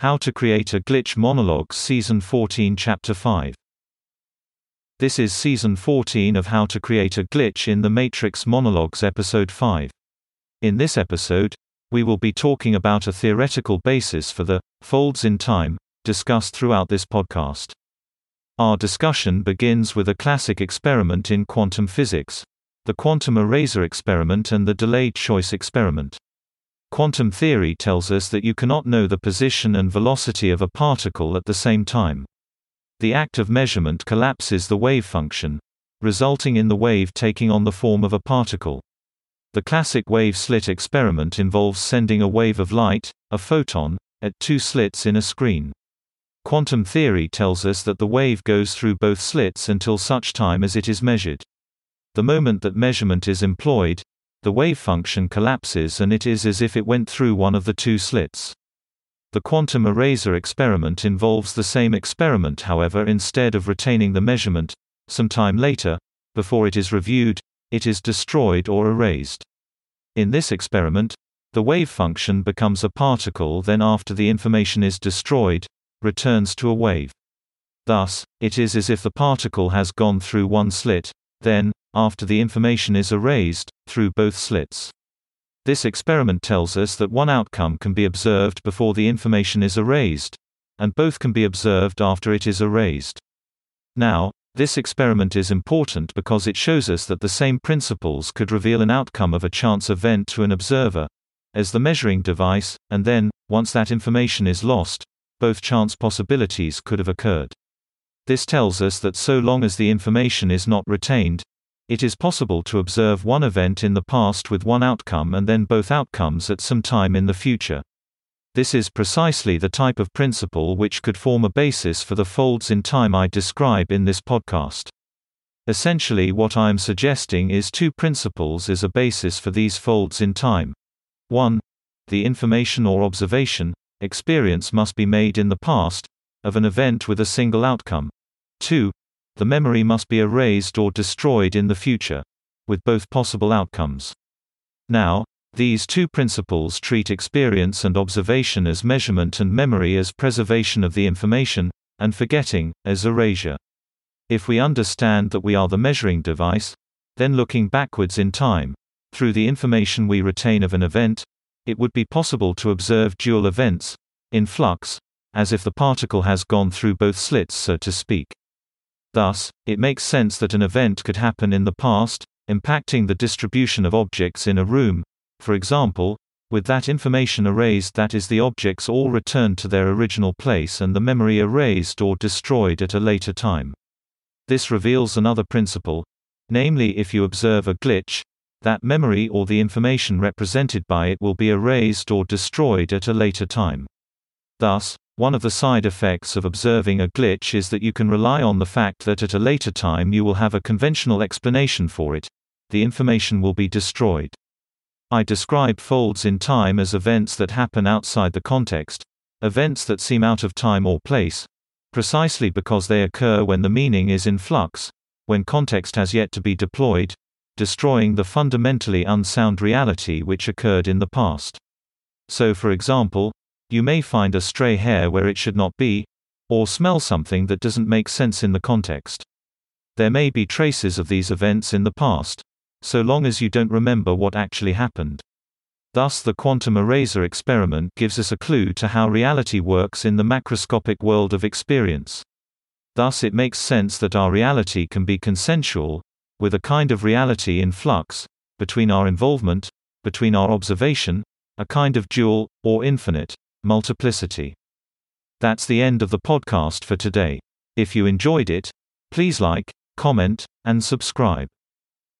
How to Create a Glitch Monologues Season 14 Chapter 5. This is Season 14 of How to Create a Glitch in the Matrix Monologues Episode 5. In this episode, we will be talking about a theoretical basis for the folds in time discussed throughout this podcast. Our discussion begins with a classic experiment in quantum physics, the quantum eraser experiment and the delayed choice experiment. Quantum theory tells us that you cannot know the position and velocity of a particle at the same time. The act of measurement collapses the wave function, resulting in the wave taking on the form of a particle. The classic wave slit experiment involves sending a wave of light, a photon, at two slits in a screen. Quantum theory tells us that the wave goes through both slits until such time as it is measured. The moment that measurement is employed, the wave function collapses and it is as if it went through one of the two slits. The quantum eraser experiment involves the same experiment, however, instead of retaining the measurement, some time later, before it is reviewed, it is destroyed or erased. In this experiment, the wave function becomes a particle, then after the information is destroyed, returns to a wave. Thus, it is as if the particle has gone through one slit, then, after the information is erased, through both slits. This experiment tells us that one outcome can be observed before the information is erased, and both can be observed after it is erased. Now, this experiment is important because it shows us that the same principles could reveal an outcome of a chance event to an observer, as the measuring device, and then, once that information is lost, both chance possibilities could have occurred. This tells us that so long as the information is not retained, it is possible to observe one event in the past with one outcome and then both outcomes at some time in the future. This is precisely the type of principle which could form a basis for the folds in time I describe in this podcast. Essentially, what I am suggesting is two principles as a basis for these folds in time. 1. The information or observation, experience must be made in the past, of an event with a single outcome. 2. The memory must be erased or destroyed in the future, with both possible outcomes. Now, these two principles treat experience and observation as measurement and memory as preservation of the information, and forgetting, as erasure. If we understand that we are the measuring device, then looking backwards in time, through the information we retain of an event, it would be possible to observe dual events, in flux, as if the particle has gone through both slits, so to speak. Thus, it makes sense that an event could happen in the past, impacting the distribution of objects in a room, for example, with that information erased, that is, the objects all returned to their original place and the memory erased or destroyed at a later time. This reveals another principle, namely, if you observe a glitch, that memory or the information represented by it will be erased or destroyed at a later time. Thus, one of the side effects of observing a glitch is that you can rely on the fact that at a later time you will have a conventional explanation for it. The information will be destroyed. I describe folds in time as events that happen outside the context, events that seem out of time or place, precisely because they occur when the meaning is in flux, when context has yet to be deployed, destroying the fundamentally unsound reality which occurred in the past. So, for example, you may find a stray hair where it should not be, or smell something that doesn't make sense in the context. There may be traces of these events in the past, so long as you don't remember what actually happened. Thus, the quantum eraser experiment gives us a clue to how reality works in the macroscopic world of experience. Thus, it makes sense that our reality can be consensual, with a kind of reality in flux, between our involvement, between our observation, a kind of dual, or infinite, multiplicity. That's the end of the podcast for today. If you enjoyed it, please like, comment, and subscribe.